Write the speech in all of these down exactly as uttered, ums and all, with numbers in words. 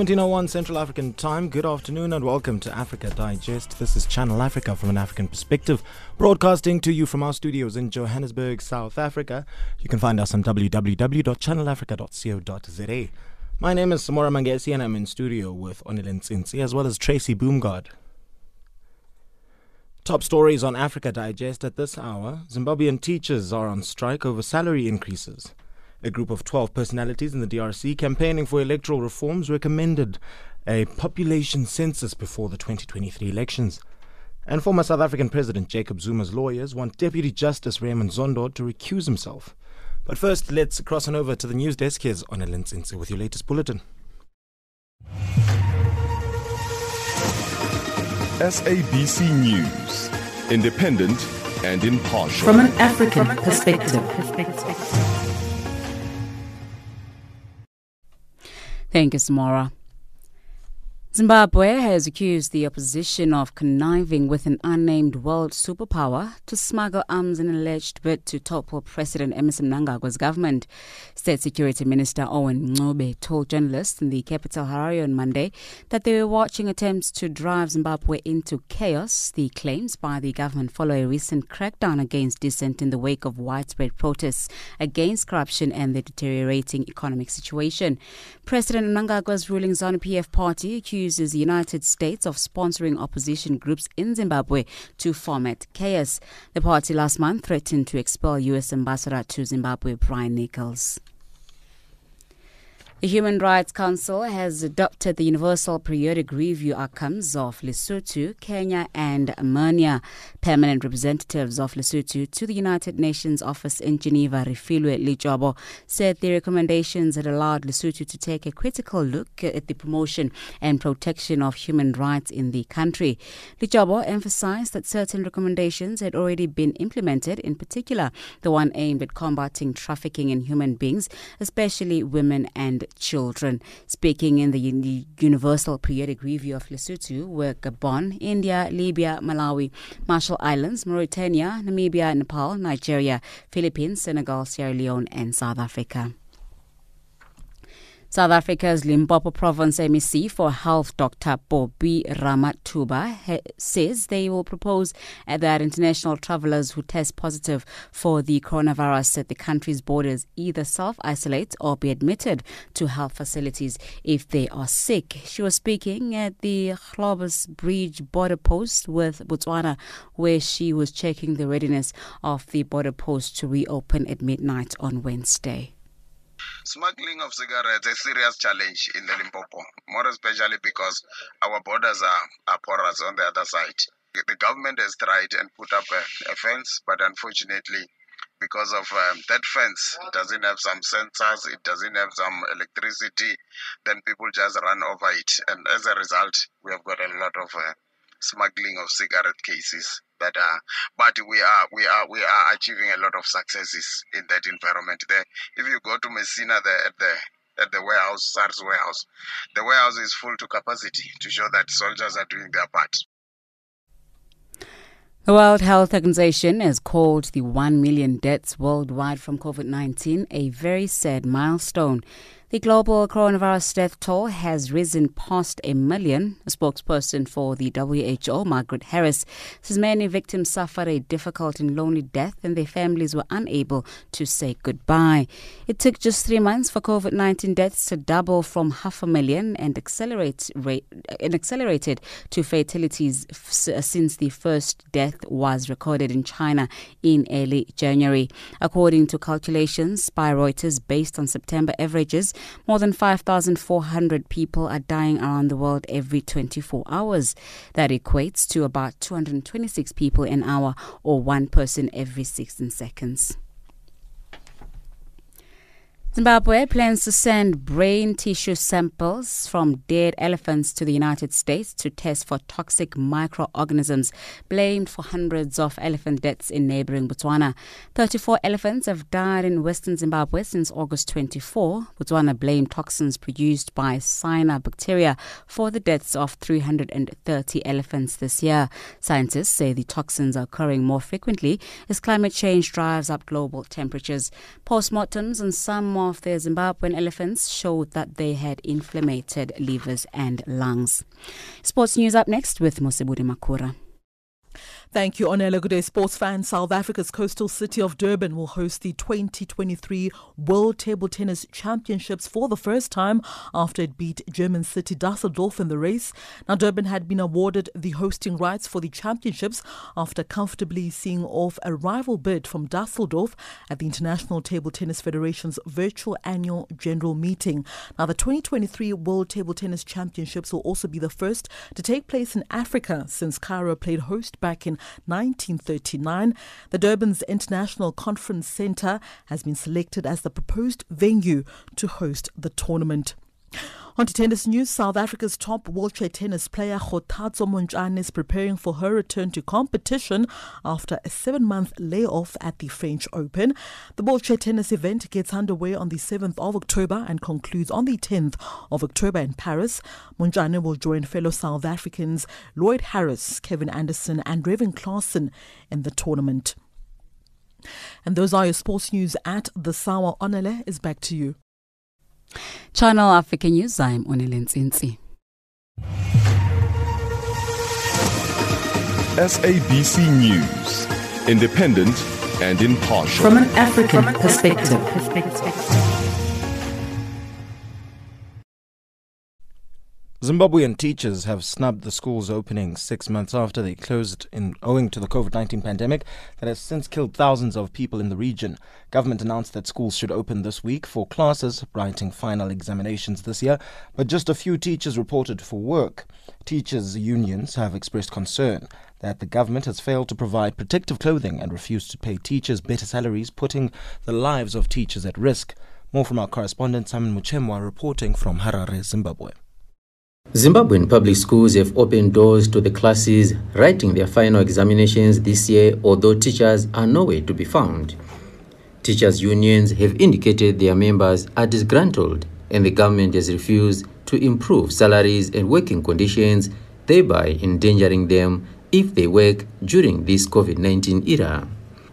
seventeen oh one Central African Time. Good afternoon and welcome to Africa Digest. This is Channel Africa from an African perspective, broadcasting to you from our studios in Johannesburg, South Africa. You can find us on w w w dot channel africa dot co dot z a. My name is Samora Mangesi and I'm in studio with Onelene Insi as well as Tracy Boomgaard. Top stories on Africa Digest at this hour. Zimbabwean teachers are on strike over salary increases. A group of twelve personalities in the D R C campaigning for electoral reforms recommended a population census before the twenty twenty-three elections. And former South African President Jacob Zuma's lawyers want Deputy Justice Raymond Zondo to recuse himself. But first, let's cross on over to the news desk. Here's Onelyn Ntsele with your latest bulletin. S A B C News, independent and impartial. From an African perspective. Thank you, Samora. Zimbabwe has accused the opposition of conniving with an unnamed world superpower to smuggle arms in an alleged bid to topple President Emmerson Mnangagwa's government. State Security Minister Owen Ncube told journalists in the capital Harare on Monday that they were watching attempts to drive Zimbabwe into chaos. The claims by the government follow a recent crackdown against dissent in the wake of widespread protests against corruption and the deteriorating economic situation. President Mnangagwa's ruling ZANU P F party accused Accuses the United States of sponsoring opposition groups in Zimbabwe to foment chaos. The party last month threatened to expel U S Ambassador to Zimbabwe Brian Nichols. The Human Rights Council has adopted the Universal Periodic Review outcomes of Lesotho, Kenya and Armenia. Permanent representatives of Lesotho to the United Nations office in Geneva, Refilwe Lichabo, said the recommendations had allowed Lesotho to take a critical look at the promotion and protection of human rights in the country. Lichabo emphasized that certain recommendations had already been implemented, in particular the one aimed at combating trafficking in human beings, especially women and children. Speaking in the uni- Universal Periodic Review of Lesotho were Gabon, India, Libya, Malawi, Marshall Islands, Mauritania, Namibia, Nepal, Nigeria, Philippines, Senegal, Sierra Leone and South Africa. South Africa's Limpopo Province M E C for Health Doctor Bobi Ramatuba he- says they will propose that international travellers who test positive for the coronavirus at the country's borders either self-isolate or be admitted to health facilities if they are sick. She was speaking at the Khlobos Bridge border post with Botswana, where she was checking the readiness of the border post to reopen at midnight on Wednesday. Smuggling of cigarettes is a serious challenge in the Limpopo, more especially because our borders are, are porous on the other side. The government has tried and put up a, a fence, but unfortunately, because of um, that fence, it doesn't have some sensors, it doesn't have some electricity, then people just run over it. And as a result, we have got a lot of uh, smuggling of cigarette cases. That uh, but we are we are we are achieving a lot of successes in that environment. There, if you go to Messina, the at the at the warehouse, SARS warehouse, the warehouse is full to capacity to show that soldiers are doing their part. The World Health Organization has called the one million deaths worldwide from COVID nineteen a very sad milestone. The global coronavirus death toll has risen past a million. A spokesperson for the W H O, Margaret Harris, says many victims suffered a difficult and lonely death and their families were unable to say goodbye. It took just three months for COVID nineteen deaths to double from half a million and accelerate rate, and accelerated to fatalities f- since the first death was recorded in China in early January. According to calculations by Reuters based on September averages, more than five thousand four hundred people are dying around the world every twenty-four hours. That equates to about two hundred twenty-six people an hour, or one person every sixteen seconds. Zimbabwe plans to send brain tissue samples from dead elephants to the United States to test for toxic microorganisms blamed for hundreds of elephant deaths in neighboring Botswana. thirty-four elephants have died in western Zimbabwe since August twenty-fourth. Botswana blamed toxins produced by cyanobacteria for the deaths of three hundred thirty elephants this year. Scientists say the toxins are occurring more frequently as climate change drives up global temperatures. Postmortems and some more of the Zimbabwean elephants showed that they had inflamed livers and lungs. Sports news up next with Mosibudi Makura. Thank you, Onela. Good day, sports fans. South Africa's coastal city of Durban will host the twenty twenty-three World Table Tennis Championships for the first time after it beat German city Düsseldorf in the race. Now, Durban had been awarded the hosting rights for the championships after comfortably seeing off a rival bid from Düsseldorf at the International Table Tennis Federation's virtual annual general meeting. Now, the twenty twenty-three World Table Tennis Championships will also be the first to take place in Africa since Cairo played host back in nineteen thirty-nine. The Durban's International Conference Centre has been selected as the proposed venue to host the tournament. On to tennis news. South Africa's top wheelchair tennis player Khotso Montjane is preparing for her return to competition after a seven-month layoff at the French Open. The wheelchair tennis event gets underway on the seventh of October and concludes on the tenth of October in Paris. Montjane will join fellow South Africans Lloyd Harris, Kevin Anderson and Revan Claassen in the tournament. And those are your sports news at this hour. Onele is back to you. Channel Africa News, I'm Onelene Cinsi. S A B C News, independent and impartial. From an African perspective. Zimbabwean teachers have snubbed the school's opening six months after they closed in, owing to the COVID nineteen pandemic that has since killed thousands of people in the region. Government announced that schools should open this week for classes, writing final examinations this year, but just a few teachers reported for work. Teachers' unions have expressed concern that the government has failed to provide protective clothing and refused to pay teachers better salaries, putting the lives of teachers at risk. More from our correspondent Simon Muchemwa reporting from Harare, Zimbabwe. Zimbabwean public schools have opened doors to the classes writing their final examinations this year, although teachers are nowhere to be found. Teachers' unions have indicated their members are disgruntled and the government has refused to improve salaries and working conditions, thereby endangering them if they work during this COVID nineteen era.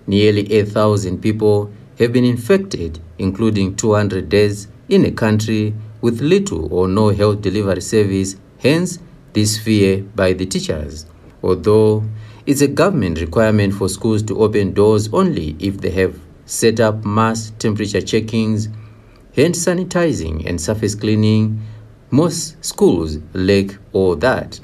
Nearly eight thousand people have been infected, including two hundred deaths in a country with little or no health delivery service, hence this fear by the teachers. Although it's a government requirement for schools to open doors only if they have set up mass temperature checkings, hand sanitizing and surface cleaning, most schools lack all that.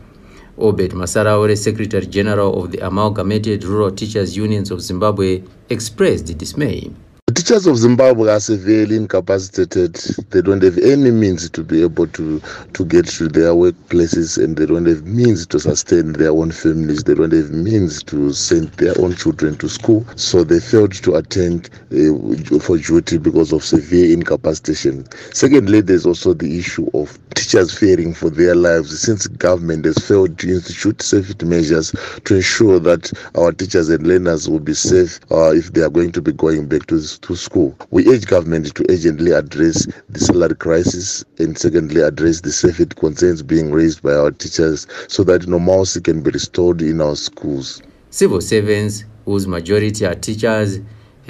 Obert Masaraure, Secretary General of the Amalgamated Rural Teachers Unions of Zimbabwe, expressed dismay. The teachers of Zimbabwe are severely incapacitated. They don't have any means to be able to, to get to their workplaces, and they don't have means to sustain their own families. They don't have means to send their own children to school. So they failed to attend uh, for duty because of severe incapacitation. Secondly, there's also the issue of teachers fearing for their lives, since government has failed to institute safety measures to ensure that our teachers and learners will be safe uh, if they are going to be going back to this to school. We urge government to urgently address the salary crisis and secondly address the safety concerns being raised by our teachers so that normalcy can be restored in our schools. Civil servants, whose majority are teachers,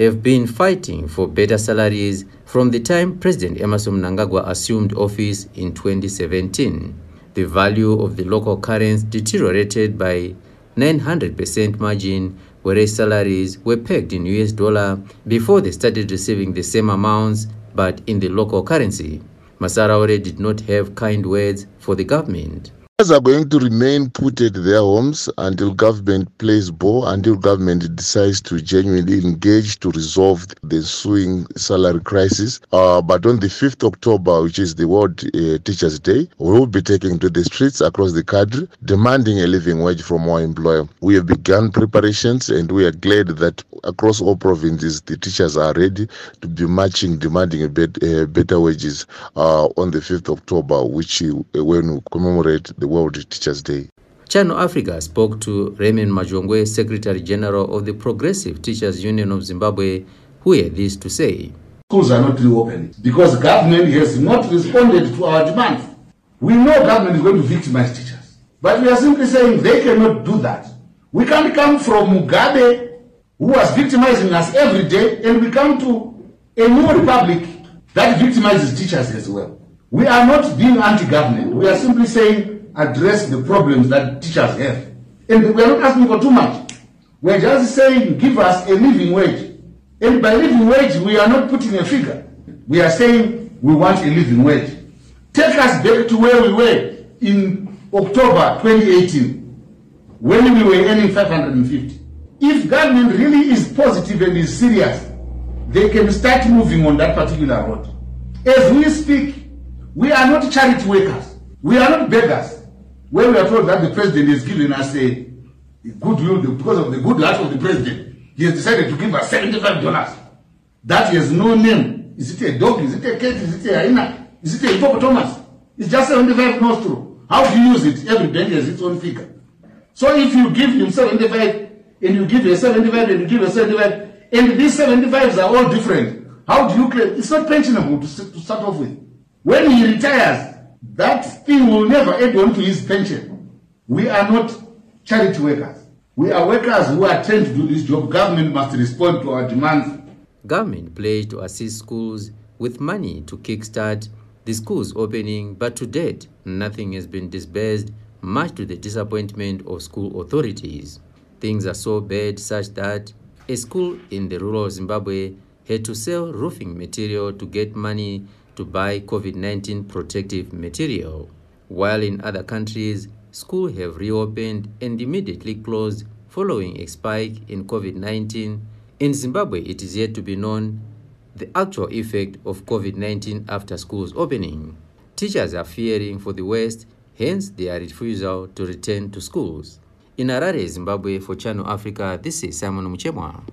have been fighting for better salaries from the time President Emmerson Mnangagwa assumed office in twenty seventeen. The value of the local currency deteriorated by nine hundred percent margin, whereas salaries were pegged in U S dollar before they started receiving the same amounts but in the local currency. Masaraure did not have kind words for the government. Are going to remain put at their homes until government plays ball, until government decides to genuinely engage to resolve the ensuing salary crisis. Uh, but on the fifth of October, which is the World uh, Teachers' Day, we will be taking to the streets across the country, demanding a living wage from our employer. We have begun preparations and we are glad that across all provinces, the teachers are ready to be marching, demanding a bit, uh, better wages uh, on the fifth of October, which uh, when we commemorate the World Teachers' Day. Channel Africa spoke to Raymond Majongwe, Secretary General of the Progressive Teachers Union of Zimbabwe, who had this to say. Schools are not reopened because government has not responded to our demands. We know government is going to victimize teachers, but we are simply saying they cannot do that. We can't come from Mugabe, who was victimizing us every day, and we come to a new republic that victimizes teachers as well. We are not being anti-government. We are simply saying address the problems that teachers have. And we are not asking for too much. We are just saying give us a living wage. And by living wage, we are not putting a figure. We are saying we want a living wage. Take us back to where we were in October twenty eighteen, when we were earning five hundred fifty. If government really is positive and is serious, they can start moving on that particular road. As we speak, we are not charity workers. We are not beggars. When we are told that the president is giving us a goodwill because of the good heart of the president, he has decided to give us seventy-five dollars. That has no name. Is it a dog? Is it a cat? Is it a hyena? Is it a hippopotamus? It's just seventy-five nostril. How do you use it? Every day has its own figure. So if you give him seventy-five, and you give a seventy-five, and you give a seventy-five, and these seventy-fives are all different, how do you claim? It's not pensionable to start off with. When he retires, that thing will never add on to his pension. We are not charity workers. We are workers who are trained to do this job. Government must respond to our demands. Government pledged to assist schools with money to kickstart the school's opening, but to date, nothing has been disbursed, much to the disappointment of school authorities. Things are so bad such that a school in the rural Zimbabwe had to sell roofing material to get money to buy COVID nineteen protective material, while in other countries, schools have reopened and immediately closed following a spike in COVID nineteen. In Zimbabwe, it is yet to be known the actual effect of COVID nineteen after schools opening. Teachers are fearing for the worst, hence their refusal to return to schools. In Harare, Zimbabwe, for Channel Africa, this is Simon Muchemwa.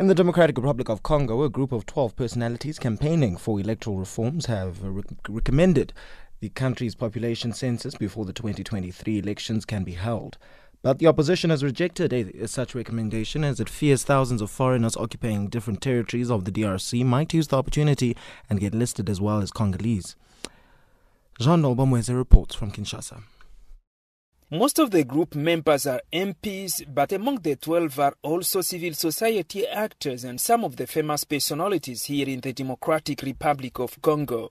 In the Democratic Republic of Congo, a group of twelve personalities campaigning for electoral reforms have re- recommended the country's population census before the twenty twenty-three elections can be held. But the opposition has rejected a, a such recommendation as it fears thousands of foreigners occupying different territories of the D R C might use the opportunity and get listed as well as Congolese. Jean-Noël Bamweze reports from Kinshasa. Most of the group members are M Ps, but among the twelve are also civil society actors and some of the famous personalities here in the Democratic Republic of Congo.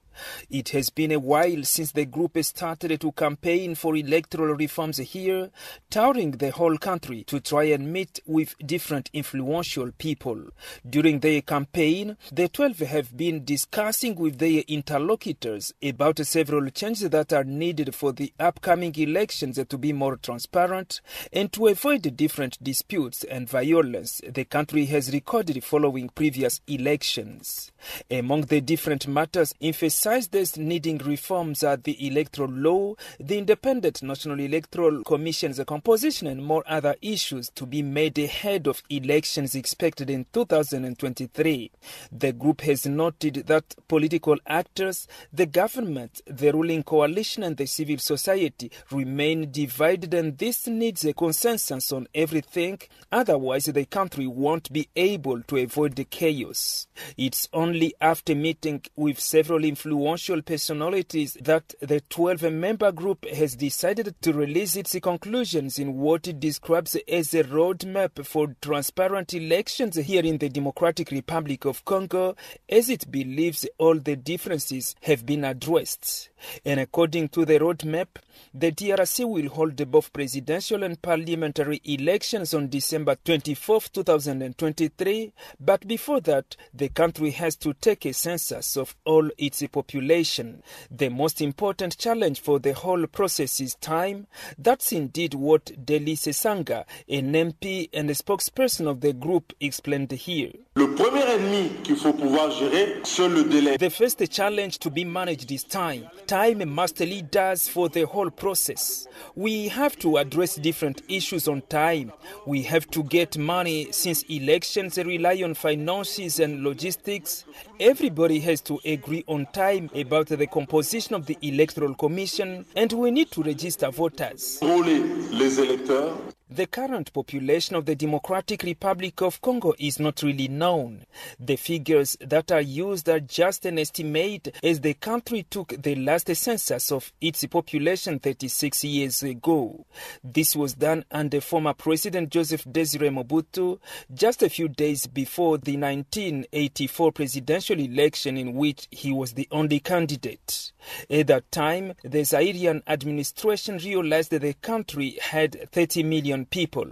It has been a while since the group started to campaign for electoral reforms here, touring the whole country to try and meet with different influential people. During their campaign, the twelve have been discussing with their interlocutors about several changes that are needed for the upcoming elections to be more transparent and to avoid different disputes and violence the country has recorded following previous elections. Among the different matters emphasized as needing reforms are the electoral law, the independent National Electoral Commission's composition and more other issues to be made ahead of elections expected in two thousand twenty-three. The group has noted that political actors, the government, the ruling coalition and the civil society remain divided divided and this needs a consensus on everything, otherwise the country won't be able to avoid the chaos. It's only after meeting with several influential personalities that the twelve-member group has decided to release its conclusions in what it describes as a roadmap for transparent elections here in the Democratic Republic of Congo, as it believes all the differences have been addressed. And according to the roadmap, the D R C will hold both presidential and parliamentary elections on December twenty-fourth, two thousand twenty-three, but before that, the country has to take a census of all its population. The most important challenge for the whole process is time. That's indeed what Deli Sesanga, an M P and a spokesperson of the group, explained here. The first challenge to be managed is time. Time must lead us for the whole process. We have to address different issues on time. We have to get money since elections rely on finances and logistics. Everybody has to agree on time about the composition of the Electoral Commission, and we need to register voters. The current population of the Democratic Republic of Congo is not really known. The figures that are used are just an estimate, as the country took the last census of its population thirty-six years ago. This was done under former President Joseph Desire Mobutu just a few days before the nineteen eighty-four presidential election in which he was the only candidate. At that time, the Zairean administration realized that the country had thirty million people,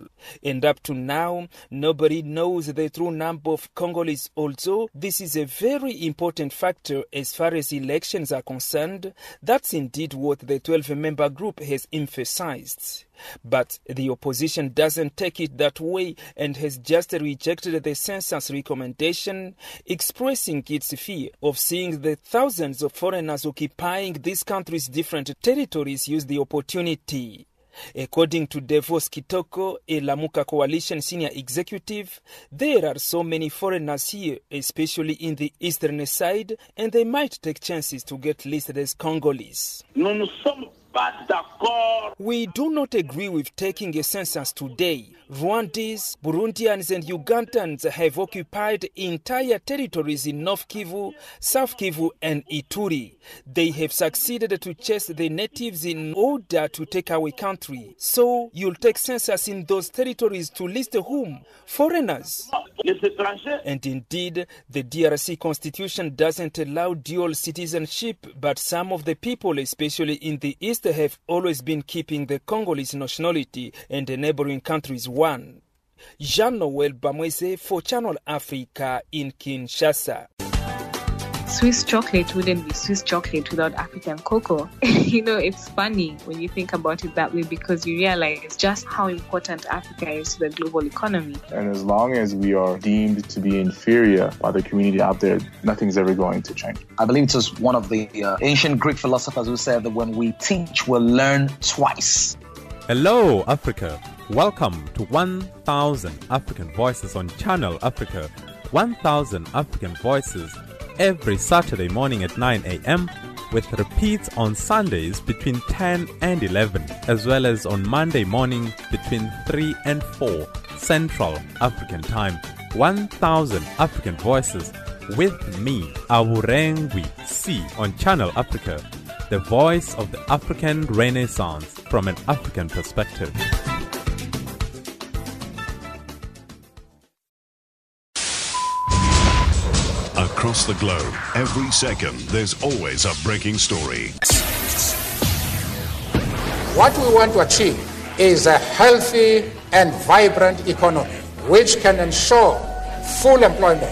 and up to now nobody knows the true number of Congolese. Also, this is a very important factor as far as elections are concerned. That's indeed what the twelve-member group has emphasized. But the opposition doesn't take it that way and has just rejected the census recommendation, expressing its fear of seeing the thousands of foreigners occupying this country's different territories use the opportunity. According to Devos Kitoko, a Lamuka Coalition senior executive, there are so many foreigners here, especially in the eastern side, and they might take chances to get listed as Congolese. No, no, some... We do not agree with taking a census today. Rwandans, Burundians and Ugandans have occupied entire territories in North Kivu, South Kivu and Ituri. They have succeeded to chase the natives in order to take our country. So you'll take census in those territories to list whom? Foreigners. And indeed, the D R C constitution doesn't allow dual citizenship, but some of the people, especially in the east, they have always been keeping the Congolese nationality and the neighboring countries one. Jean-Noël Bamweze for Channel Africa in Kinshasa. Swiss chocolate wouldn't be Swiss chocolate without African cocoa. You know, it's funny when you think about it that way, because you realize just how important Africa is to the global economy. And as long as we are deemed to be inferior by the community out there, nothing's ever going to change. I believe it was one of the uh, ancient Greek philosophers who said that when we teach, we'll learn twice. Hello, Africa. Welcome to one thousand African Voices on Channel Africa. one thousand African Voices every Saturday morning at nine a.m. with repeats on Sundays between ten and eleven, as well as on Monday morning between three and four Central African Time. one thousand African Voices with me, Awurenwi C, on Channel Africa, the voice of the African Renaissance from an African perspective. Across the globe, every second, there's always a breaking story. What we want to achieve is a healthy and vibrant economy, which can ensure full employment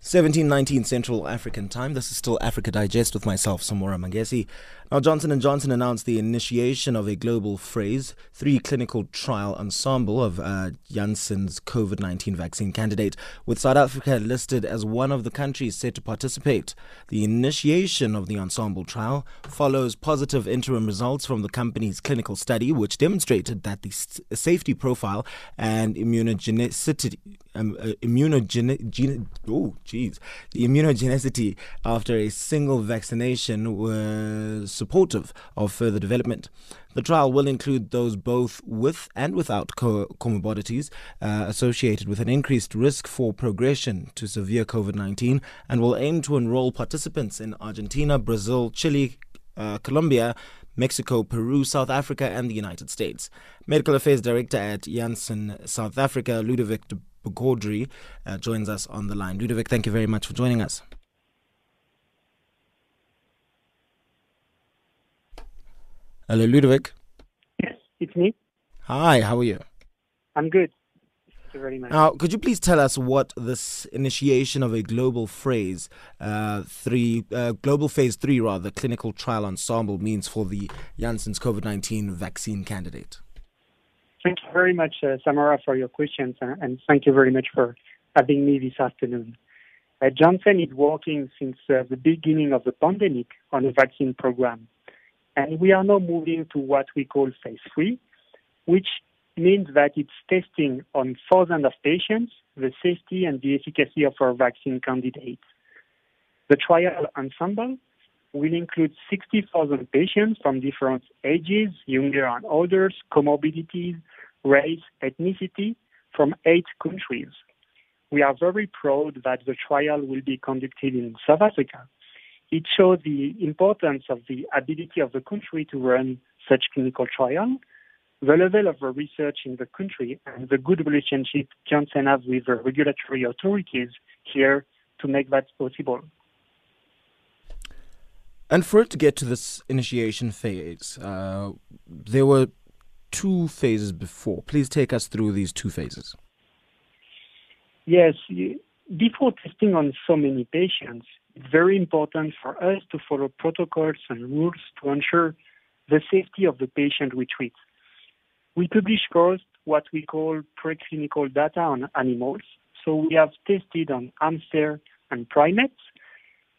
seventeen nineteen Central African Time. This is still Africa Digest with myself, Samora Mangesi. Now, Johnson and Johnson announced the initiation of a global phase three clinical trial ensemble of uh, Janssen's COVID nineteen vaccine candidate, with South Africa listed as one of the countries set to participate. The initiation of the ensemble trial follows positive interim results from the company's clinical study, which demonstrated that the st- safety profile and immunogenicity... Um, uh, immunogen- gen- oh, geez. The immunogenicity after a single vaccination were supportive of further development. The trial will include those both with and without co- comorbidities uh, associated with an increased risk for progression to severe COVID nineteen, and will aim to enroll participants in Argentina, Brazil, Chile, uh, Colombia, Mexico, Peru, South Africa, and the United States. Medical Affairs Director at Janssen South Africa, Ludovic Gaudry, uh, joins us on the line. Ludovic, thank you very much for joining us. Hello, Ludovic. Yes, it's me. Hi, how are you? I'm good. Thank you very much. Now, could you please tell us what this initiation of a global phase uh, three, uh, global phase three, rather, clinical trial ensemble means for the Janssen's COVID nineteen vaccine candidate? Thank you very much, uh, Samora, for your questions, uh, and thank you very much for having me this afternoon. Uh, Janssen is working since uh, the beginning of the pandemic on a vaccine program, and we are now moving to what we call phase three, which means that it's testing on thousands of patients the safety and the efficacy of our vaccine candidates. The trial ensemble will include sixty thousand patients from different ages, younger and older, comorbidities, race, ethnicity, from eight countries. We are very proud that the trial will be conducted in South Africa. It shows the importance of the ability of the country to run such clinical trial, the level of the research in the country, and the good relationship Johnson has with the regulatory authorities here to make that possible. And for it to get to this initiation phase, uh, there were two phases before. Please take us through these two phases. Yes. Before testing on so many patients, it's very important for us to follow protocols and rules to ensure the safety of the patient we treat. We publish first what we call preclinical data on animals. So we have tested on hamster and primates,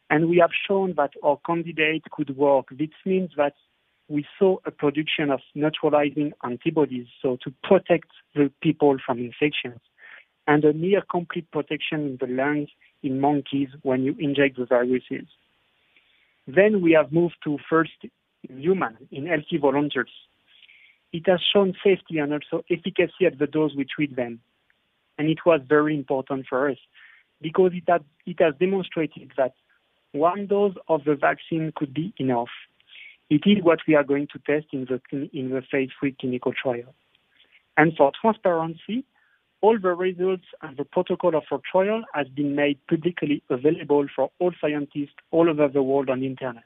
and we have shown that our candidate could work. This means that we saw a production of neutralizing antibodies, so to protect the people from infections, and a near complete protection in the lungs in monkeys when you inject the viruses. Then we have moved to first human in healthy volunteers. It has shown safety and also efficacy at the dose we treat them. And it was very important for us because it has, it has demonstrated that one dose of the vaccine could be enough. It is what we are going to test in the in the phase three clinical trial. And for transparency, all the results and the protocol of our trial has been made publicly available for all scientists all over the world on the internet.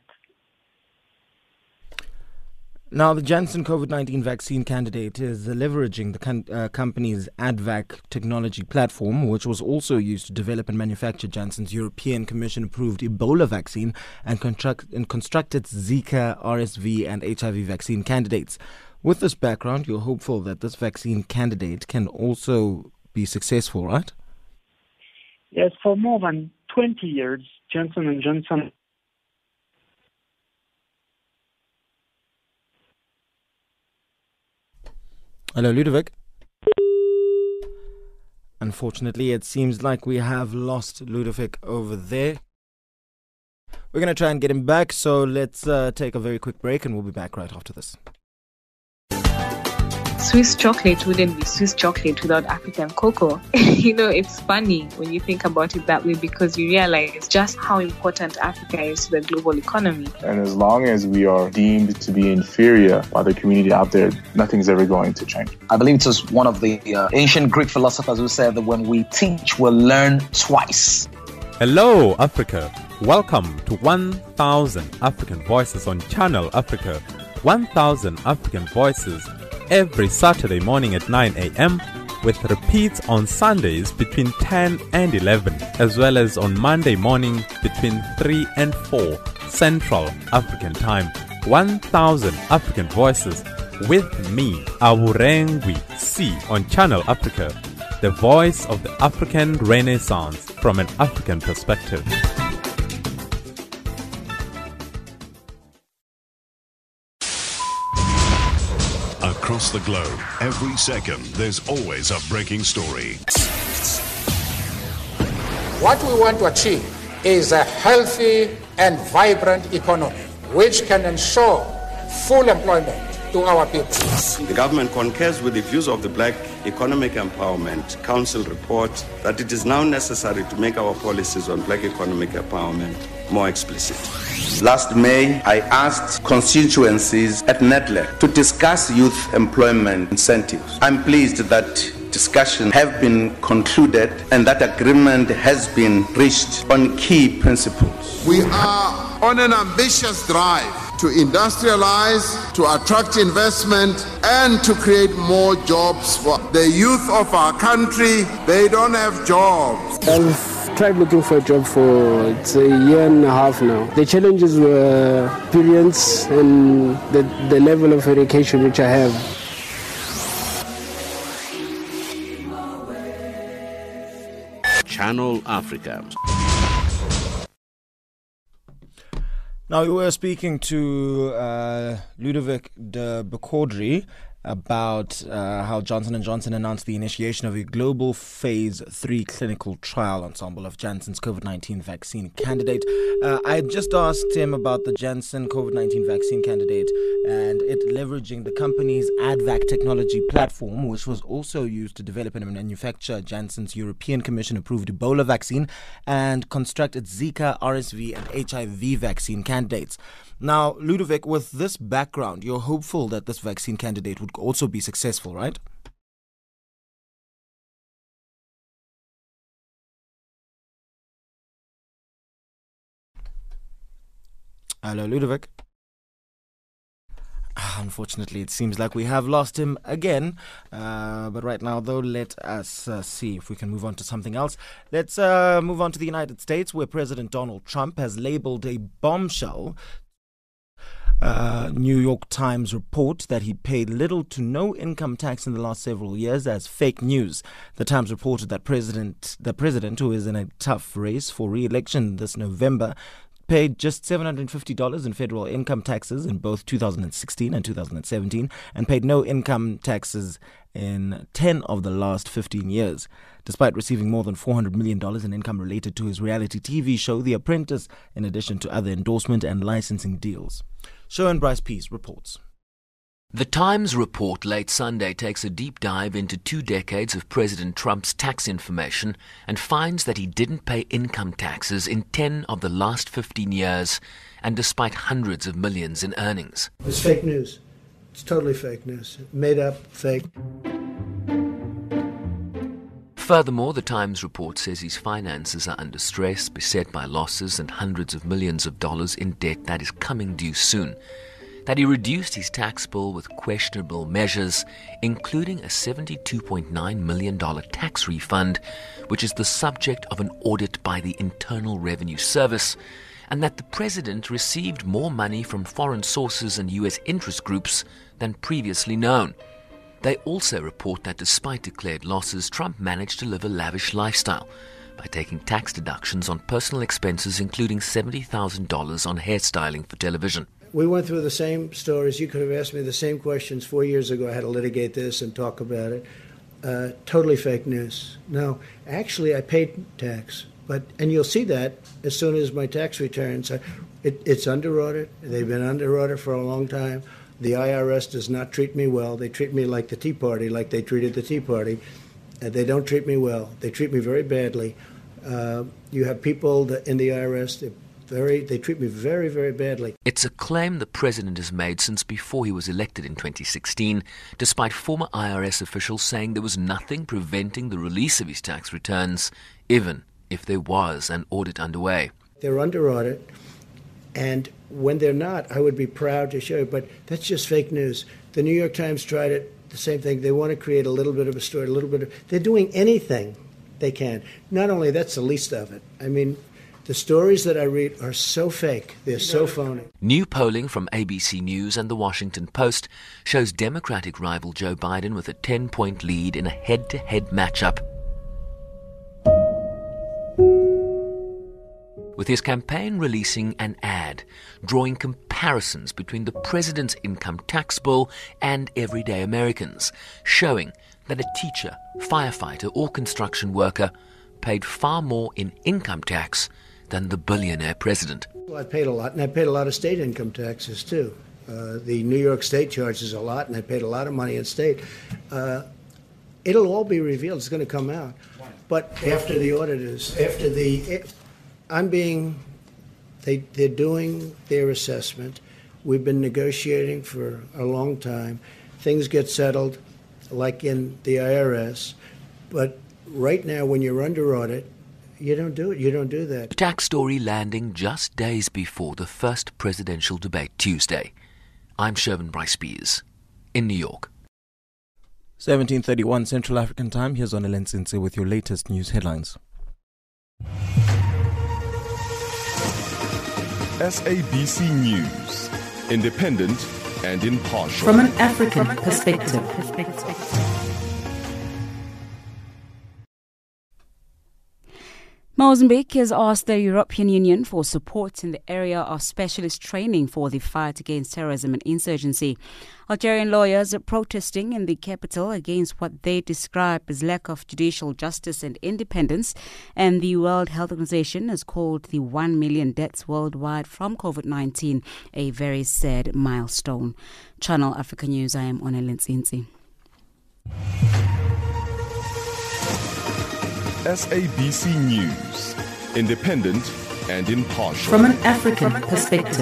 Now, the Janssen COVID nineteen vaccine candidate is leveraging the con- uh, company's A D V A C technology platform, which was also used to develop and manufacture Janssen's European Commission-approved Ebola vaccine and, construct- and constructed Zika, R S V, and H I V vaccine candidates. With this background, you're hopeful that this vaccine candidate can also be successful, right? Yes, for more than twenty years, Johnson and Johnson... Hello, Ludovic. Unfortunately, it seems like we have lost Ludovic over there. We're going to try and get him back, so let's uh, take a very quick break, and we'll be back right after this. Swiss chocolate wouldn't be Swiss chocolate without African cocoa. You know, it's funny when you think about it that way, because you realize just how important Africa is to the global economy. And as long as we are deemed to be inferior by the community out there, nothing's ever going to change. I believe it was one of the uh, ancient Greek philosophers who said that when we teach, we'll learn twice. Hello, Africa. Welcome to one thousand African Voices on Channel Africa. one thousand African Voices every Saturday morning at nine a.m. with repeats on Sundays between ten and eleven, as well as on Monday morning between three and four Central African Time. one thousand African Voices with me, Awurenwi C, on Channel Africa, the voice of the African Renaissance from an African perspective. Across the globe, every second, there's always a breaking story. What we want to achieve is a healthy and vibrant economy, which can ensure full employment to our people. The government concurs with the views of the Black Economic Empowerment Council report that it is now necessary to make our policies on Black economic empowerment more explicit. Last May, I asked constituencies at Nedlac to discuss youth employment incentives. I'm pleased that discussions have been concluded and that agreement has been reached on key principles. We are on an ambitious drive to industrialize, to attract investment, and to create more jobs for the youth of our country. They don't have jobs. I've tried looking for a job for it's a year and a half now. The challenges were experience and the, the level of education which I have. Channel Africa. Now, we were speaking to uh, Ludovic Gaudry about uh, how Johnson and Johnson announced the initiation of a global phase three clinical trial ensemble of Janssen's COVID nineteen vaccine candidate. Uh, I just asked him about the Janssen COVID nineteen vaccine candidate and it leveraging the company's A D V A C technology platform, which was also used to develop and manufacture Janssen's European Commission-approved Ebola vaccine and construct its Zika, R S V and H I V vaccine candidates. Now, Ludovic, with this background, you're hopeful that this vaccine candidate would also be successful, right? Hello, Ludovic. Unfortunately, it seems like we have lost him again. Uh, but right now, though, let us uh, see if we can move on to something else. Let's uh, move on to the United States, where President Donald Trump has labeled a bombshell Uh, New York Times report that he paid little to no income tax in the last several years as fake news. The Times reported that president, the president, who is in a tough race for re-election this November, paid just seven hundred fifty dollars in federal income taxes in both two thousand sixteen and two thousand seventeen, and paid no income taxes in ten of the last fifteen years. Despite receiving more than four hundred million dollars in income related to his reality T V show, The Apprentice, in addition to other endorsement and licensing deals. Sharon Bryce Pease reports. The Times report late Sunday takes a deep dive into two decades of President Trump's tax information and finds that he didn't pay income taxes in ten of the last fifteen years, and despite hundreds of millions in earnings. It's fake news. It's totally fake news. Made up, fake. Furthermore, the Times report says his finances are under stress, beset by losses and hundreds of millions of dollars in debt that is coming due soon. That he reduced his tax bill with questionable measures, including a seventy-two point nine million dollars tax refund, which is the subject of an audit by the Internal Revenue Service, and that the president received more money from foreign sources and U S interest groups than previously known. They also report that despite declared losses, Trump managed to live a lavish lifestyle by taking tax deductions on personal expenses, including seventy thousand dollars on hairstyling for television. We went through the same stories. You could have asked me the same questions four years ago. I had to litigate this and talk about it. Uh, totally fake news. No, actually, I paid tax. But and you'll see that as soon as my tax returns. I, it, it's under audit. They've been under audit for a long time. The I R S does not treat me well. They treat me like the Tea Party, like they treated the Tea Party. Uh, they don't treat me well. They treat me very badly. Uh, you have people that in the I R S, they, very, they treat me very, very badly. It's a claim the president has made since before he was elected in twenty sixteen, despite former I R S officials saying there was nothing preventing the release of his tax returns, even if there was an audit underway. They're under audit, and when they're not, I would be proud to show you, but that's just fake news. The New York Times tried it, the same thing. They want to create a little bit of a story, a little bit of... They're doing anything they can. Not only that's the least of it. I mean, the stories that I read are so fake. They're so phony. New polling from A B C News and The Washington Post shows Democratic rival Joe Biden with a ten-point lead in a head-to-head matchup. With his campaign releasing an ad, drawing comparisons between the president's income tax bill and everyday Americans, showing that a teacher, firefighter or construction worker paid far more in income tax than the billionaire president. Well, I paid a lot, and I paid a lot of state income taxes too. Uh, the New York state charges a lot, and I paid a lot of money in state. Uh, it'll all be revealed. It's going to come out. But after the auditors, after the... It, I'm being, they, they're doing their assessment. We've been negotiating for a long time. Things get settled like in the I R S. But right now, when you're under audit, you don't do it. You don't do that. The tax story landing just days before the first presidential debate Tuesday. I'm Shervin Bryce Spears in New York. seventeen thirty-one Central African Time. Here's Onelene Cinsi with your latest news headlines. S A B C News, independent and impartial. From an African perspective. Mozambique has asked the European Union for support in the area of specialist training for the fight against terrorism and insurgency. Algerian lawyers are protesting in the capital against what they describe as lack of judicial justice and independence, and the World Health Organization has called the one million deaths worldwide from COVID nineteen a very sad milestone. Channel Africa News, I am Onelene Cinsi. S A B C News, independent and impartial. From an African perspective.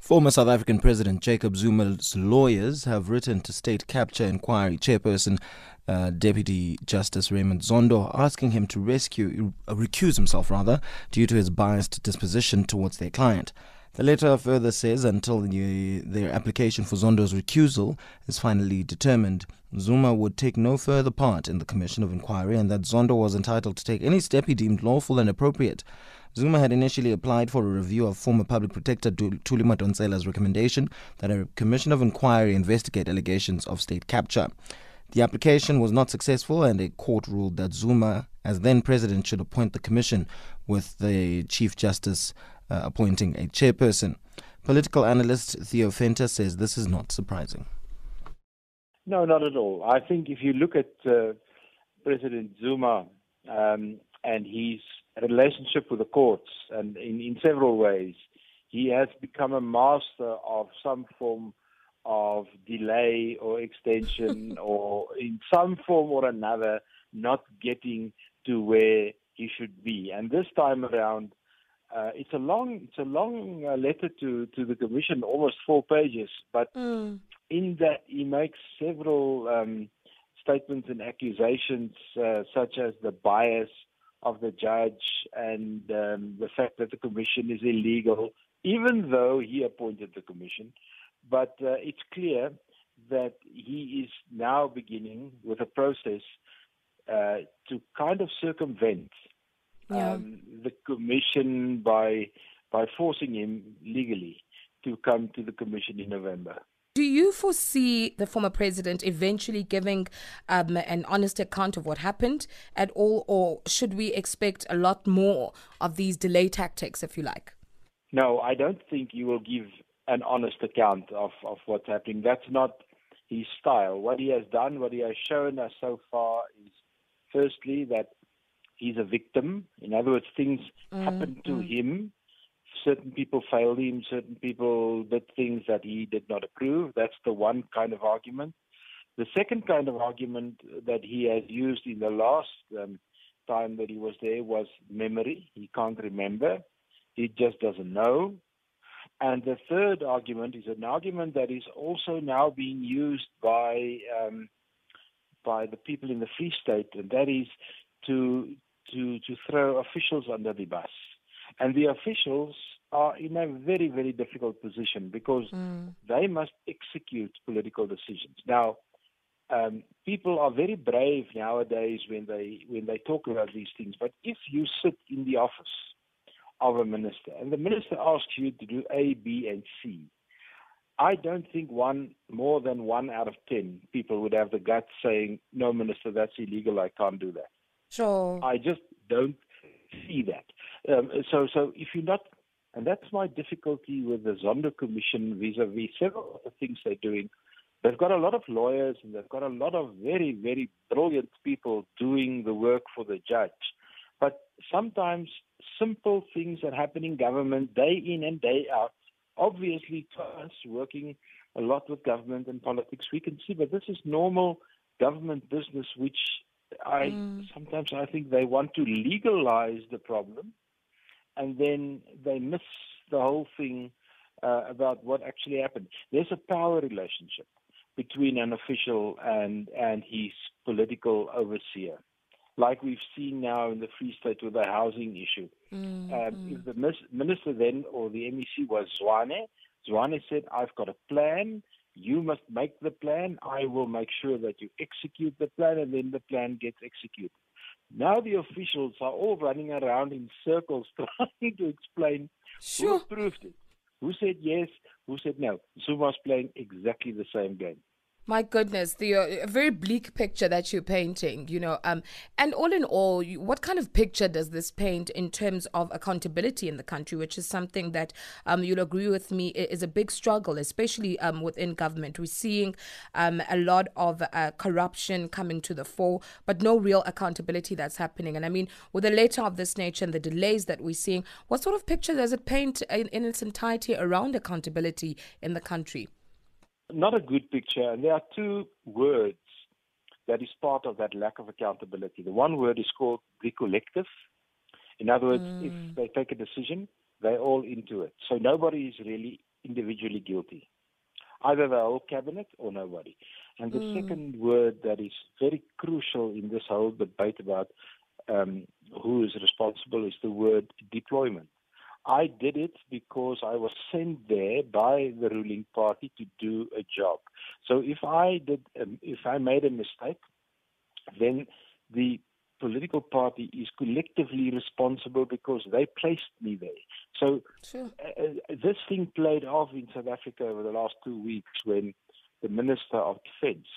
Former South African President Jacob Zuma's lawyers have written to State Capture Inquiry Chairperson uh, Deputy Justice Raymond Zondo, asking him to rescue, uh, recuse himself rather, due to his biased disposition towards their client. The letter further says until the, their application for Zondo's recusal is finally determined, Zuma would take no further part in the commission of inquiry, and that Zondo was entitled to take any step he deemed lawful and appropriate. Zuma had initially applied for a review of former public protector Thulile Ntsele's recommendation that a commission of inquiry investigate allegations of state capture. The application was not successful, and a court ruled that Zuma, as then president, should appoint the commission, with the Chief Justice Uh, appointing a chairperson. Political analyst Theo Fenter says this is not surprising. No, not at all. I think if you look at uh, President Zuma um, and his relationship with the courts, and in, in several ways, he has become a master of some form of delay or extension or in some form or another not getting to where he should be. And this time around, Uh, it's a long, it's a long uh, letter to, to the commission, almost four pages. But mm. in that, he makes several um, statements and accusations, uh, such as the bias of the judge and um, the fact that the commission is illegal, even though he appointed the commission. But uh, it's clear that he is now beginning with a process uh, to kind of circumvent Yeah. Um, the commission by by forcing him legally to come to the commission in November. Do you foresee the former president eventually giving um, an honest account of what happened at all, or should we expect a lot more of these delay tactics, if you like? No, I don't think he will give an honest account of, of what's happening. That's not his style. What he has done, what he has shown us so far is, firstly, that he's a victim. In other words, things mm, happened to mm. him. certain people failed him, certain people did things that he did not approve. That's the one kind of argument. The second kind of argument that he has used in the last um, time that he was there was memory. He can't remember. He just doesn't know. And the third argument is an argument that is also now being used by um, by the people in the Free State, and that is to to to throw officials under the bus. And the officials are in a very, very difficult position because mm. they must execute political decisions. Now, um, people are very brave nowadays when they when they talk about these things. But if you sit in the office of a minister and the minister asks you to do A, B, and C, I don't think one more than one out of ten people would have the guts saying, "No, minister, that's illegal. I can't do that." Sure. I just don't see that. Um, so, so if you're not, and that's my difficulty with the Zondo Commission vis-a-vis several of the things they're doing. They've got a lot of lawyers and they've got a lot of very, very brilliant people doing the work for the judge. But sometimes simple things that happen in government day in and day out, obviously to us working a lot with government and politics, we can see, but this is normal government business, which I mm. sometimes I think they want to legalize the problem. And then they miss the whole thing uh, about what actually happened. There's a power relationship between an official and, and his political overseer, like we've seen now in the Free State with the housing issue. Mm-hmm. Um, if the minister then or the M E C was Zwane, Zwane said, "I've got a plan. You must make the plan. I will make sure that you execute the plan," and then the plan gets executed. Now the officials are all running around in circles trying to explain sure. who approved it, who said yes, who said no. Zuma's playing exactly the same game. My goodness, the uh, very bleak picture that you're painting, you know. Um, and all in all, you, what kind of picture does this paint in terms of accountability in the country, which is something that um, you'll agree with me is a big struggle, especially um, within government. We're seeing um, a lot of uh, corruption coming to the fore, but no real accountability that's happening. And I mean, with a letter of this nature and the delays that we're seeing, what sort of picture does it paint in, in its entirety around accountability in the country? Not a good picture, and there are two words that is part of that lack of accountability. The one word is called the collective. In other words, mm. if they take a decision, they're all into it. So nobody is really individually guilty, either the whole cabinet or nobody. And the mm. second word that is very crucial in this whole debate about um, who is responsible is the word deployment. I did it because I was sent there by the ruling party to do a job. So if I did, um, if I made a mistake, then the political party is collectively responsible because they placed me there. So sure. uh, this thing played off in South Africa over the last two weeks when the Minister of Defence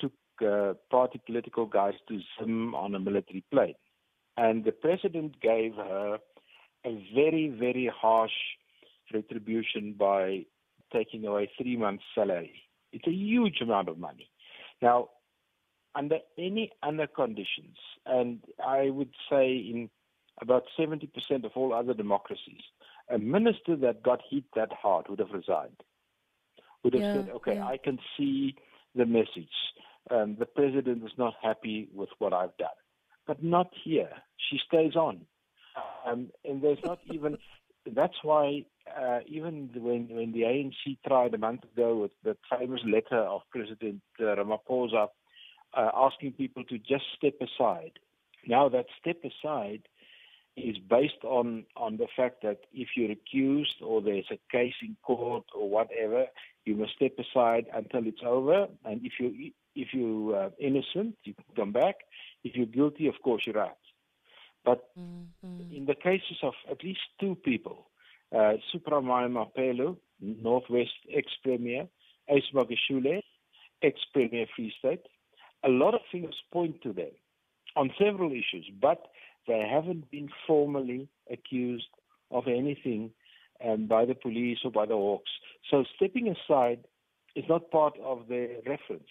took uh, party political guys to Zim on a military plane, and the president gave her a very, very harsh retribution by taking away three months' salary. It's a huge amount of money. Now, under any other conditions, and I would say in about seventy percent of all other democracies, a minister that got hit that hard would have resigned, would have yeah, said, okay, yeah. I can see the message. Um, the president is not happy with what I've done. But not here. She stays on. Um, and there's not even, that's why uh, even when, when the A N C tried a month ago with the famous letter of President uh, Ramaphosa uh, asking people to just step aside. Now that step aside is based on, on the fact that if you're accused or there's a case in court or whatever, you must step aside until it's over. And if you if you're uh, innocent, you can come back. If you're guilty, of course, you're out. But mm-hmm. in the cases of at least two people, uh, Supramanya Mapelo, Northwest ex-premier, Ace Magashule, ex-premier Free State, a lot of things point to them on several issues, but they haven't been formally accused of anything um, by the police or by the Hawks. So stepping aside is not part of the reference.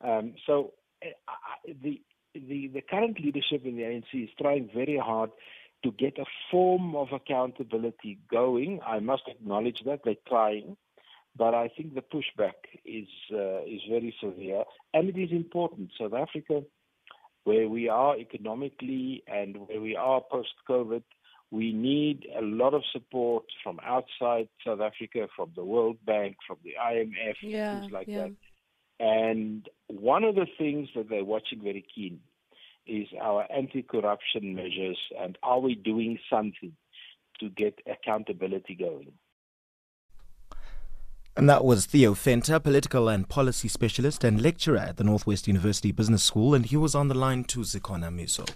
Um, so uh, the... The, the current leadership in the A N C is trying very hard to get a form of accountability going. I must acknowledge that they're trying, but I think the pushback is uh, is very severe, and it is important. South Africa, where we are economically and where we are post-COVID, we need a lot of support from outside South Africa, from the World Bank, from the I M F, yeah, things like yeah. that. And one of the things that they're watching very keen is our anti-corruption measures, and are we doing something to get accountability going? And that was Theo Fenter, political and policy specialist and lecturer at the Northwest University Business School, and he was on the line to Zikhona Miso.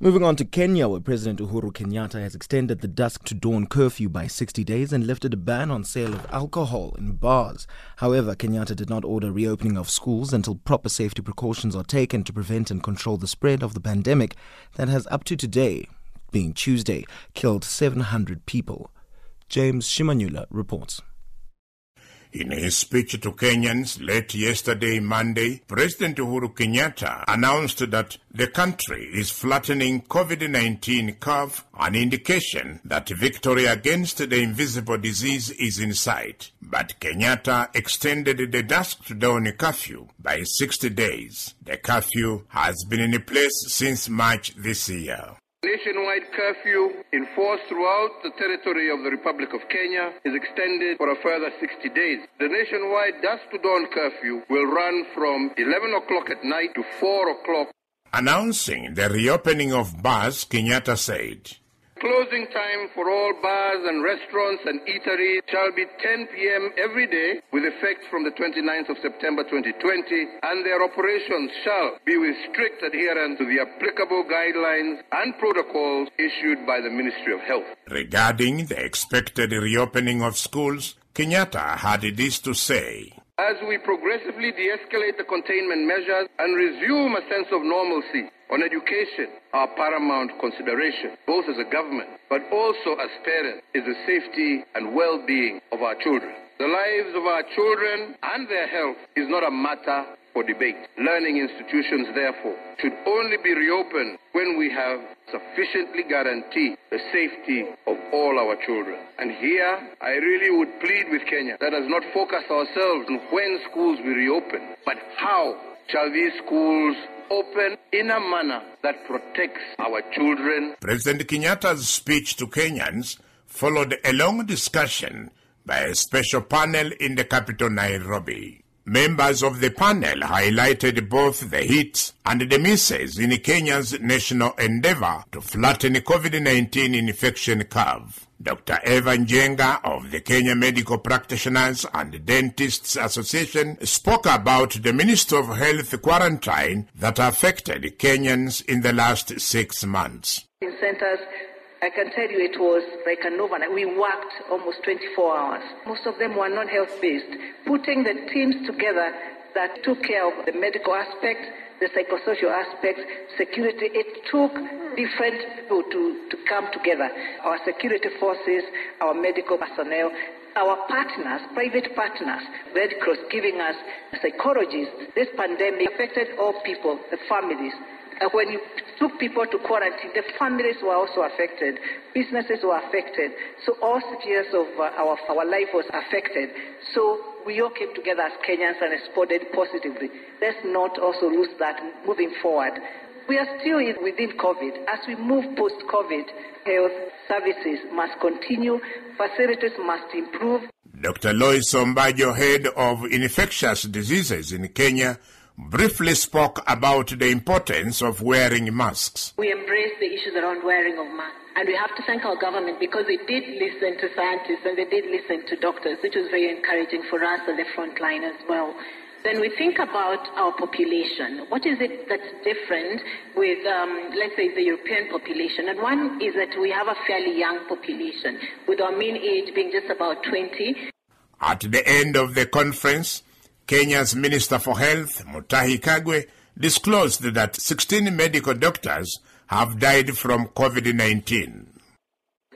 Moving on to Kenya, where President Uhuru Kenyatta has extended the dusk to dawn curfew by sixty days and lifted a ban on sale of alcohol in bars. However, Kenyatta did not order reopening of schools until proper safety precautions are taken to prevent and control the spread of the pandemic that has up to today, being Tuesday, killed seven hundred people. James Shimanyula reports. In his speech to Kenyans late yesterday, Monday, President Uhuru Kenyatta announced that the country is flattening COVID nineteen curve, an indication that victory against the invisible disease is in sight. But Kenyatta extended the dusk to dawn curfew by sixty days. The curfew has been in place since March this year. Nationwide curfew enforced throughout the territory of the Republic of Kenya is extended for a further sixty days. The nationwide dusk to dawn curfew will run from eleven o'clock at night to four o'clock. Announcing the reopening of bars, Kenyatta said, "Closing time for all bars and restaurants and eateries shall be ten p.m. every day with effect from the twenty-ninth of September twenty twenty, and their operations shall be with strict adherence to the applicable guidelines and protocols issued by the Ministry of Health." Regarding the expected reopening of schools, Kenyatta had this to say, "As we progressively de-escalate the containment measures and resume a sense of normalcy on education, our paramount consideration, both as a government but also as parents, is the safety and well-being of our children. The lives of our children and their health is not a matter for debate. Learning institutions, therefore, should only be reopened when we have sufficiently guarantee the safety of all our children." And here, I really would plead with Kenya that us not focus ourselves on when schools will reopen, but how shall these schools open in a manner that protects our children. President Kenyatta's speech to Kenyans followed a long discussion by a special panel in the capital, Nairobi. Members of the panel highlighted both the hits and the misses in Kenya's national endeavor to flatten the COVID nineteen infection curve. Doctor Eva Njenga of the Kenya Medical Practitioners and Dentists Association spoke about the Minister of Health quarantine that affected Kenyans in the last six months. In centers, I can tell you it was like an overnight. We worked almost twenty-four hours. Most of them were non-health-based. Putting the teams together that took care of the medical aspect, the psychosocial aspect, security, it took different people to, to come together. Our security forces, our medical personnel, our partners, private partners, Red Cross giving us psychologists. This pandemic affected all people, the families. And when you took people to quarantine, the families were also affected, businesses were affected. So all spheres of our, our life was affected. So we all came together as Kenyans and responded positively. Let's not also lose that moving forward. We are still within COVID. As we move post-COVID, health services must continue, facilities must improve. Doctor Lloyd Sombajo, head of infectious diseases in Kenya, briefly spoke about the importance of wearing masks. We embrace the issues around wearing of masks, and we have to thank our government because they did listen to scientists and they did listen to doctors, which was very encouraging for us on the front line as well. Then we think about our population. What is it that's different with, um, let's say, the European population? And one is that we have a fairly young population, with our mean age being just about twenty. At the end of the conference, Kenya's Minister for Health, Mutahi Kagwe, disclosed that sixteen medical doctors have died from COVID nineteen.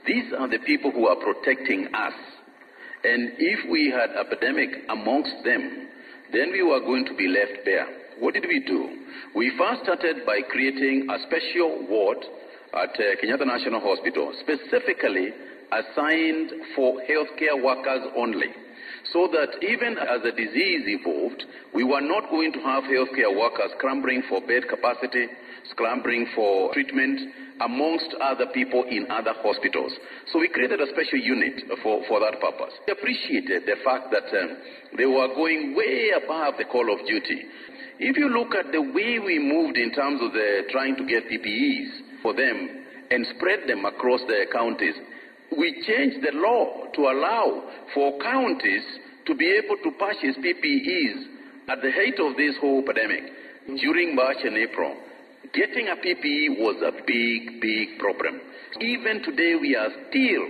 These are the people who are protecting us. And if we had an epidemic amongst them, then we were going to be left bare. What did we do? We first started by creating a special ward at uh, Kenyatta National Hospital, specifically assigned for healthcare workers only, so that even as the disease evolved, we were not going to have healthcare workers scrambling for bed capacity, scrambling for treatment, amongst other people in other hospitals. So we created a special unit for, for that purpose. We appreciated the fact that um, they were going way above the call of duty. If you look at the way we moved in terms of the trying to get P P Es for them and spread them across the counties, we changed the law to allow for counties to be able to purchase P P Es at the height of this whole pandemic. During March and April, getting a P P E was a big, big problem. Even today, we are still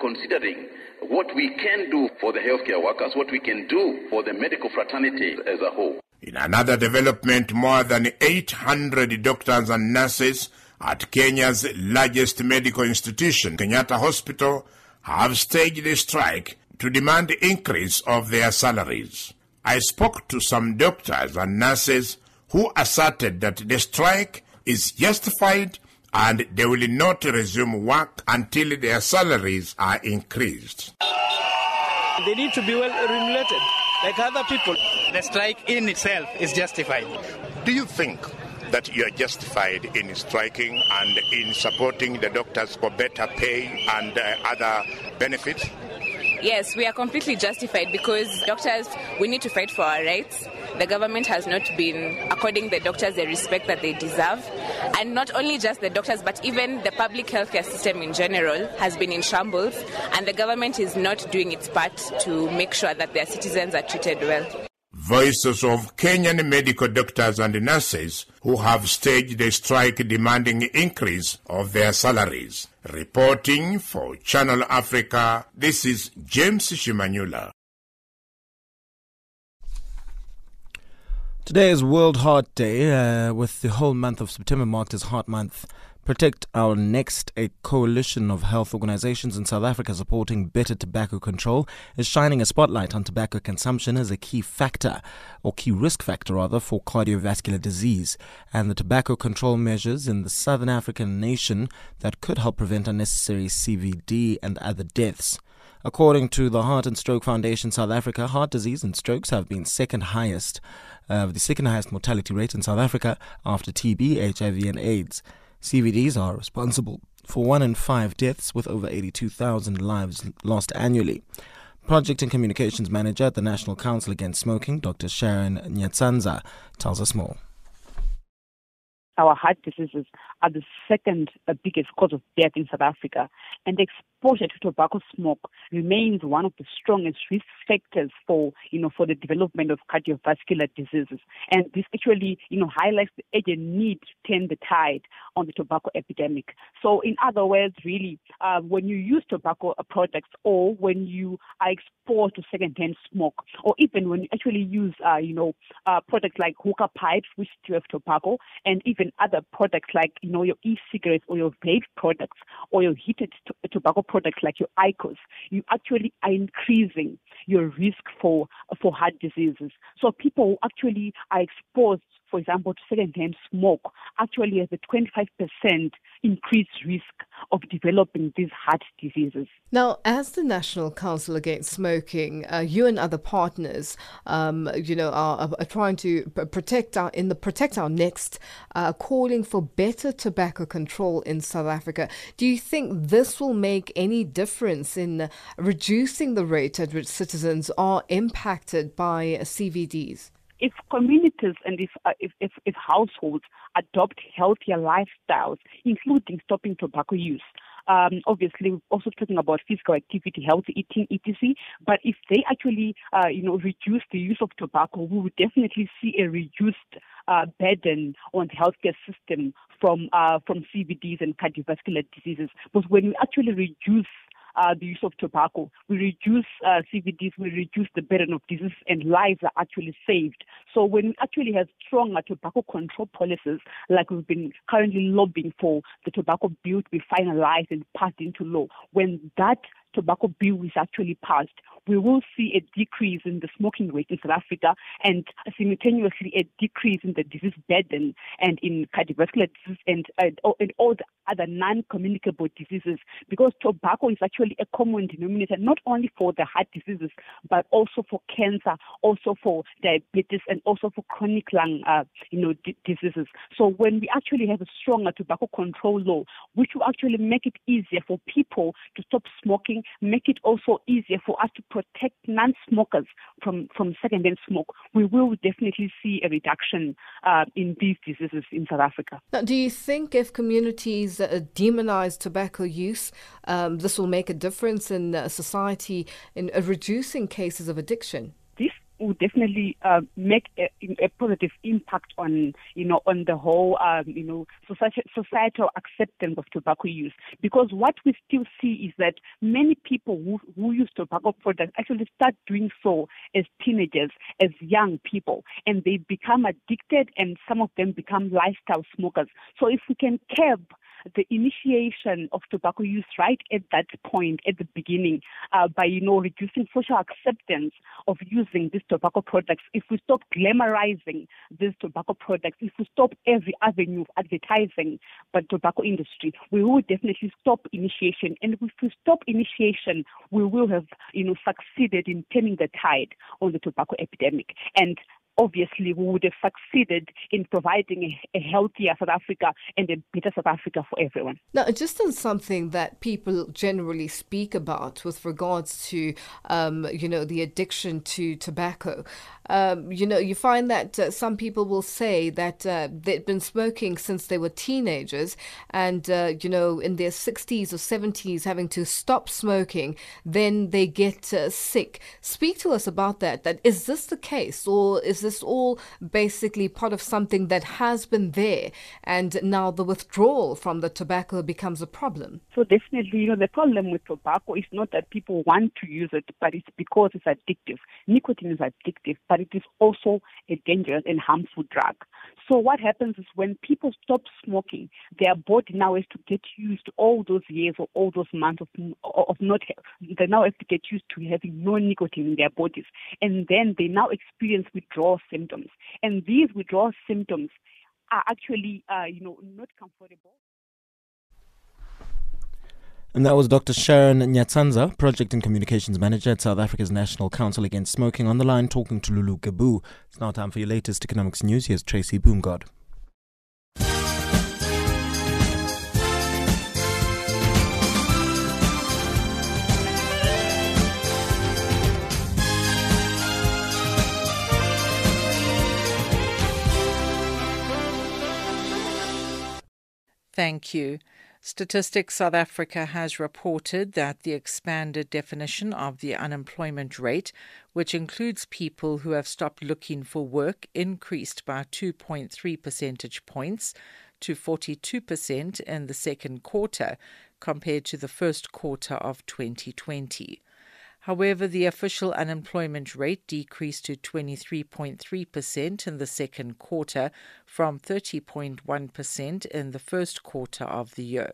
considering what we can do for the healthcare workers, what we can do for the medical fraternity as a whole. In another development, more than eight hundred doctors and nurses at Kenya's largest medical institution, Kenyatta Hospital, have staged a strike to demand increase of their salaries. I spoke to some doctors and nurses who asserted that the strike is justified and they will not resume work until their salaries are increased. They need to be well remunerated, like other people. The strike in itself is justified. Do you think that you are justified in striking and in supporting the doctors for better pay and uh, other benefits? Yes, we are completely justified because doctors, we need to fight for our rights. The government has not been according the doctors the respect that they deserve. And not only just the doctors, but even the public healthcare system in general has been in shambles. And the government is not doing its part to make sure that their citizens are treated well. Voices of Kenyan medical doctors and nurses who have staged a strike demanding increase of their salaries. Reporting for Channel Africa, this is James Shimanyula. Today is World Heart Day, uh, with the whole month of September marked as Heart Month. Protect Our Next, a coalition of health organizations in South Africa supporting better tobacco control, is shining a spotlight on tobacco consumption as a key factor, or key risk factor rather, for cardiovascular disease, and the tobacco control measures in the Southern African nation that could help prevent unnecessary C V D and other deaths. According to the Heart and Stroke Foundation South Africa, heart disease and strokes have been second highest, uh, the second highest mortality rate in South Africa after T B, H I V and AIDS. C V Ds are responsible for one in five deaths, with over eighty-two thousand lives lost annually. Project and Communications Manager at the National Council Against Smoking, Doctor Sharon Nyatsanza, tells us more. Our heart diseases are the second biggest cause of death in South Africa, and exposure to tobacco smoke remains one of the strongest risk factors for, you know, for the development of cardiovascular diseases. And this actually, you know, highlights the urgent need to turn the tide on the tobacco epidemic. So, in other words, really, uh, when you use tobacco products, or when you are exposed to secondhand smoke, or even when you actually use, uh, you know, uh, products like hookah pipes, which do have tobacco, and even other products like, you know, your e-cigarettes or your vape products or your heated t- tobacco products like your IQOS, you actually are increasing your risk for for heart diseases. So people who actually are exposed, for example, to secondhand smoke, actually has a twenty-five percent increased risk of developing these heart diseases. Now, as the National Council Against Smoking, uh, you and other partners, um, you know, are, are trying to protect our in the Protect Our Next, uh, calling for better tobacco control in South Africa. Do you think this will make any difference in reducing the rate at which citizens are impacted by C V Ds? If communities and if, uh, if if if households adopt healthier lifestyles, including stopping tobacco use, um, obviously we're also talking about physical activity, healthy eating, et cetera. But if they actually, uh, you know, reduce the use of tobacco, we will definitely see a reduced Uh, burden on the healthcare system from uh, from C V Ds and cardiovascular diseases. But when we actually reduce Uh, the use of tobacco, we reduce uh, C V Ds, we reduce the burden of disease, and lives are actually saved. So when we actually have stronger tobacco control policies, like we've been currently lobbying for the tobacco bill to be finalized and passed into law, when that tobacco bill is actually passed, we will see a decrease in the smoking rate in South Africa and simultaneously a decrease in the disease burden and in cardiovascular disease and, and, and all the other non-communicable diseases, because tobacco is actually a common denominator, not only for the heart diseases, but also for cancer, also for diabetes, and also for chronic lung uh, you know, d- diseases. So when we actually have a stronger tobacco control law, which will actually make it easier for people to stop smoking, make it also easier for us to protect non-smokers from, from secondhand smoke, we will definitely see a reduction uh, in these diseases in South Africa. Now, do you think if communities uh, demonize tobacco use, um, this will make a difference in uh, society in uh, reducing cases of addiction? Will definitely uh, make a, a positive impact on, you know, on the whole, um, you know, societal acceptance of tobacco use. Because what we still see is that many people who, who use tobacco products actually start doing so as teenagers, as young people, and they become addicted, and some of them become lifestyle smokers. So if we can curb the initiation of tobacco use right at that point, at the beginning, uh, by, you know, reducing social acceptance of using these tobacco products, if we stop glamorizing these tobacco products, if we stop every avenue of advertising by the tobacco industry, we will definitely stop initiation. And if we stop initiation, we will have, you know, succeeded in turning the tide on the tobacco epidemic. And obviously, we would have succeeded in providing a healthier South Africa and a better South Africa for everyone. Now, just on something that people generally speak about with regards to, um, you know, the addiction to tobacco, um, you know, you find that uh, some people will say that uh, they've been smoking since they were teenagers and, uh, you know, in their sixties or seventies having to stop smoking, then they get uh, sick. Speak to us about that. That is this the case, or is this It's all basically part of something that has been there, and now the withdrawal from the tobacco becomes a problem? So definitely, you know, the problem with tobacco is not that people want to use it, but it's because it's addictive. Nicotine is addictive, but it is also a dangerous and harmful drug. So what happens is when people stop smoking, their body now has to get used to all those years or all those months of, of not, they now have to get used to having no nicotine in their bodies. And then they now experience withdrawal symptoms. And these withdrawal symptoms are actually, uh, you know, not comfortable. And that was Doctor Sharon Nyatsanza, Project and Communications Manager at South Africa's National Council Against Smoking, on the line talking to Lulu Gabu. It's now time for your latest economics news. Here's Tracy Boomgaard. Thank you. Statistics South Africa has reported that the expanded definition of the unemployment rate, which includes people who have stopped looking for work, increased by two point three percentage points to forty-two percent in the second quarter compared to the first quarter of twenty twenty. However, the official unemployment rate decreased to twenty-three point three percent in the second quarter from thirty point one percent in the first quarter of the year.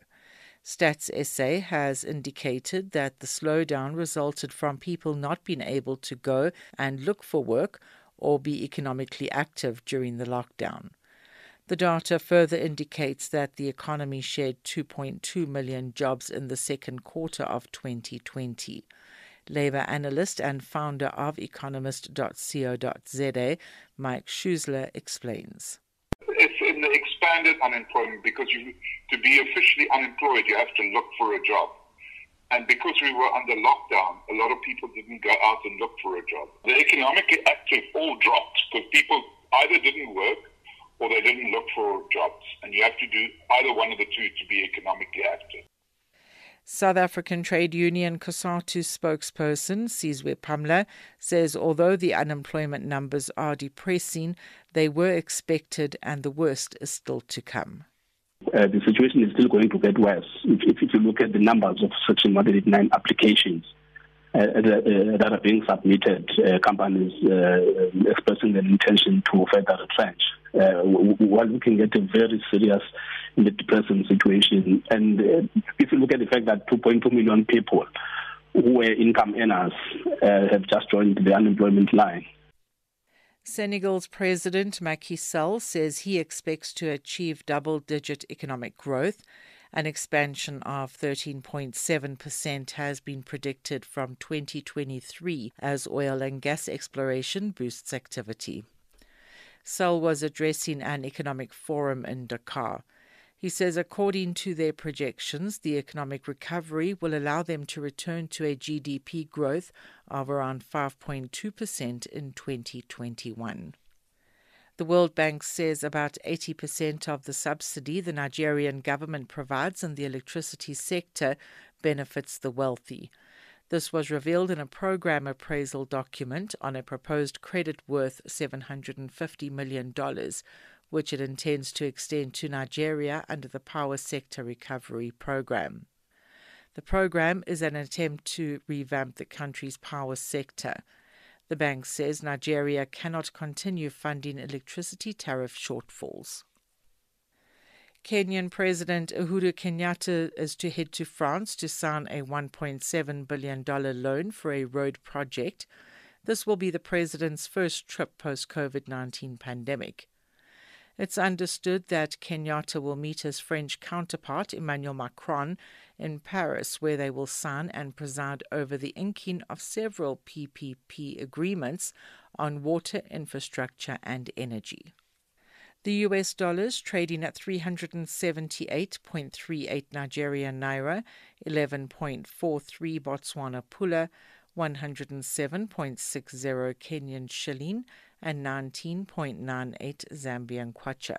Stats S A has indicated that the slowdown resulted from people not being able to go and look for work or be economically active during the lockdown. The data further indicates that the economy shed two point two million jobs in the second quarter of twenty twenty. Labour analyst and founder of economist dot co dot za, Mike Schusler, explains. It's an expanded unemployment because you, to be officially unemployed, you have to look for a job. And because we were under lockdown, a lot of people didn't go out and look for a job. The economically active all dropped because people either didn't work or they didn't look for jobs. And you have to do either one of the two to be economically active. South African Trade Union COSATU spokesperson Sizwe Pamla says although the unemployment numbers are depressing, they were expected and the worst is still to come. Uh, the situation is still going to get worse. If, if, if you look at the numbers of Section one eighty-nine applications uh, that, uh, that are being submitted, uh, companies uh, expressing their intention to further retrench, Uh, we're looking at a very serious and depressing situation. And uh, if you look at the fact that two point two million people who were income earners uh, have just joined the unemployment line. Senegal's President Macky Sall says he expects to achieve double-digit economic growth. An expansion of thirteen point seven percent has been predicted from twenty twenty-three as oil and gas exploration boosts activity. Sall was addressing an economic forum in Dakar. He says according to their projections, the economic recovery will allow them to return to a G D P growth of around five point two percent in twenty twenty-one. The World Bank says about eighty percent of the subsidy the Nigerian government provides in the electricity sector benefits the wealthy. This was revealed in a program appraisal document on a proposed credit worth seven hundred fifty million dollars, which it intends to extend to Nigeria under the Power Sector Recovery Program. The program is an attempt to revamp the country's power sector. The bank says Nigeria cannot continue funding electricity tariff shortfalls. Kenyan President Uhuru Kenyatta is to head to France to sign a one point seven billion dollars loan for a road project. This will be the president's first trip post-COVID nineteen pandemic. It's understood that Kenyatta will meet his French counterpart, Emmanuel Macron, in Paris, where they will sign and preside over the inking of several P P P agreements on water, infrastructure and energy. The U S dollar is trading at three hundred seventy-eight point three eight Nigerian naira, eleven point four three Botswana pula, one hundred seven point six zero Kenyan shilling, and nineteen point nine eight Zambian kwacha.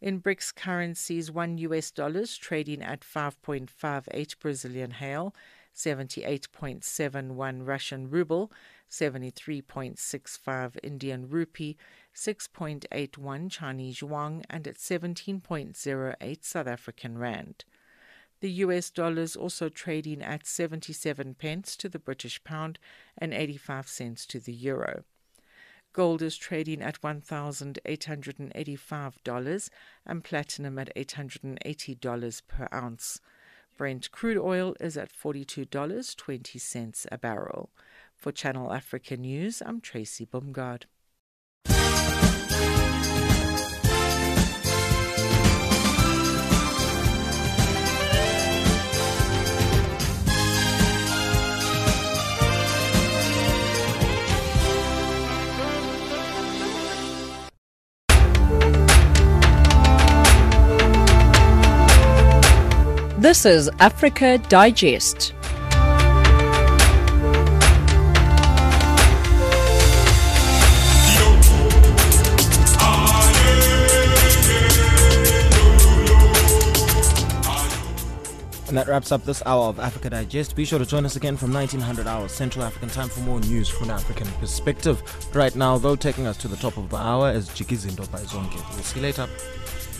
In BRICS currencies, one U S dollar is trading at five point five eight Brazilian real, seventy-eight point seven one Russian ruble, seventy-three point six five Indian rupee, six point eight one Chinese yuan, and at seventeen point zero eight South African rand. The U S dollar is also trading at seventy-seven pence to the British pound and eighty-five cents to the euro. Gold is trading at one thousand eight hundred eighty-five dollars and platinum at eight hundred eighty dollars per ounce. Brent crude oil is at forty-two dollars and twenty cents a barrel. For Channel Africa News, I'm Tracy Boomgaard. This is Africa Digest. And that wraps up this hour of Africa Digest. Be sure to join us again from nineteen hundred hours Central African Time for more news from an African perspective. Right now, though, taking us to the top of the hour is Jigizindo by Zonke. We'll see you later.